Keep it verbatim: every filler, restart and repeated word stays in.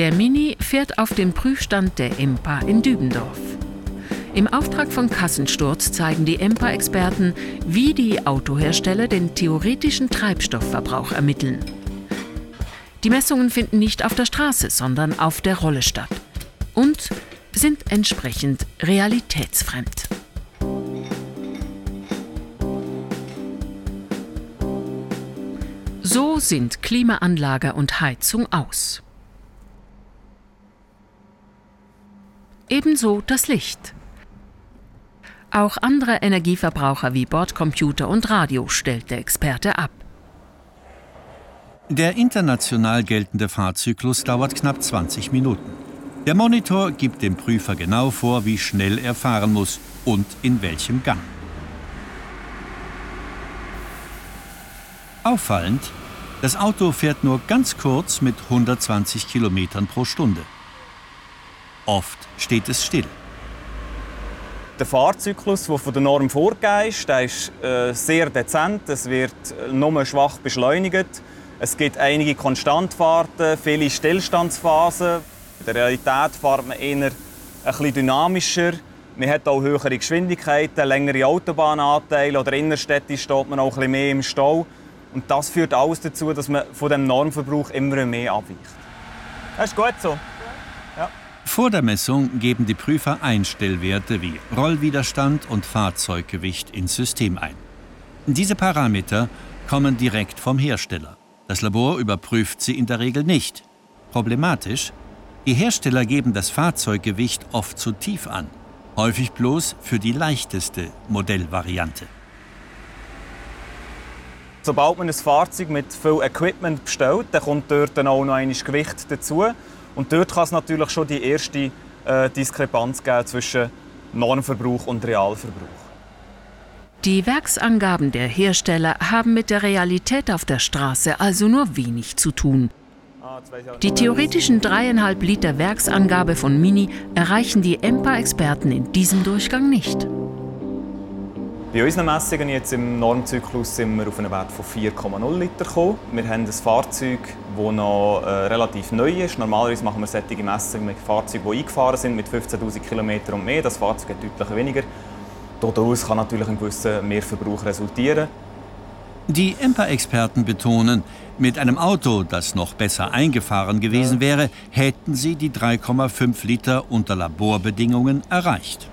Der Mini fährt auf dem Prüfstand der E M P A in Dübendorf. Im Auftrag von Kassensturz zeigen die E M P A-Experten, wie die Autohersteller den theoretischen Treibstoffverbrauch ermitteln. Die Messungen finden nicht auf der Straße, sondern auf der Rolle statt und sind entsprechend realitätsfremd. So sind Klimaanlage und Heizung aus. Ebenso das Licht. Auch andere Energieverbraucher wie Bordcomputer und Radio stellt der Experte ab. Der international geltende Fahrzyklus dauert knapp zwanzig Minuten. Der Monitor gibt dem Prüfer genau vor, wie schnell er fahren muss und in welchem Gang. Auffallend, das Auto fährt nur ganz kurz mit hundertzwanzig Kilometern pro Stunde. Oft steht es still. Der Fahrzyklus, der von der Norm vorgegeben ist, der ist äh, sehr dezent. Es wird nur schwach beschleunigt. Es gibt einige Konstantfahrten, viele Stillstandsphasen. In der Realität fährt man eher etwas dynamischer. Man hat auch höhere Geschwindigkeiten, längere Autobahnanteile oder innerstädtisch steht man auch etwas mehr im Stau. Und das führt alles dazu, dass man von dem Normverbrauch immer mehr abweicht. Das ist gut so. Vor der Messung geben die Prüfer Einstellwerte wie Rollwiderstand und Fahrzeuggewicht ins System ein. Diese Parameter kommen direkt vom Hersteller. Das Labor überprüft sie in der Regel nicht. Problematisch: Die Hersteller geben das Fahrzeuggewicht oft zu tief an, häufig bloß für die leichteste Modellvariante. Sobald man ein Fahrzeug mit viel Equipment bestellt, dann kommt dort dann auch noch ein Gewicht dazu. Und dort kann es natürlich schon die erste äh, Diskrepanz geben zwischen Normverbrauch und Realverbrauch. Die Werksangaben der Hersteller haben mit der Realität auf der Straße also nur wenig zu tun. Die theoretischen dreieinhalb Liter Werksangabe von Mini erreichen die E M P A-Experten in diesem Durchgang nicht. Bei unseren Messungen jetzt im Normzyklus sind wir auf einen Wert von vier Komma null Liter gekommen. Wir haben ein Fahrzeug, das noch äh, relativ neu ist. Normalerweise machen wir solche Messungen mit Fahrzeugen, die eingefahren sind, mit fünfzehntausend Kilometern und mehr. Das Fahrzeug hat deutlich weniger. Daraus kann natürlich ein gewisser Mehrverbrauch resultieren. Die E M P A-Experten betonen, mit einem Auto, das noch besser eingefahren gewesen wäre, hätten sie die drei Komma fünf Liter unter Laborbedingungen erreicht.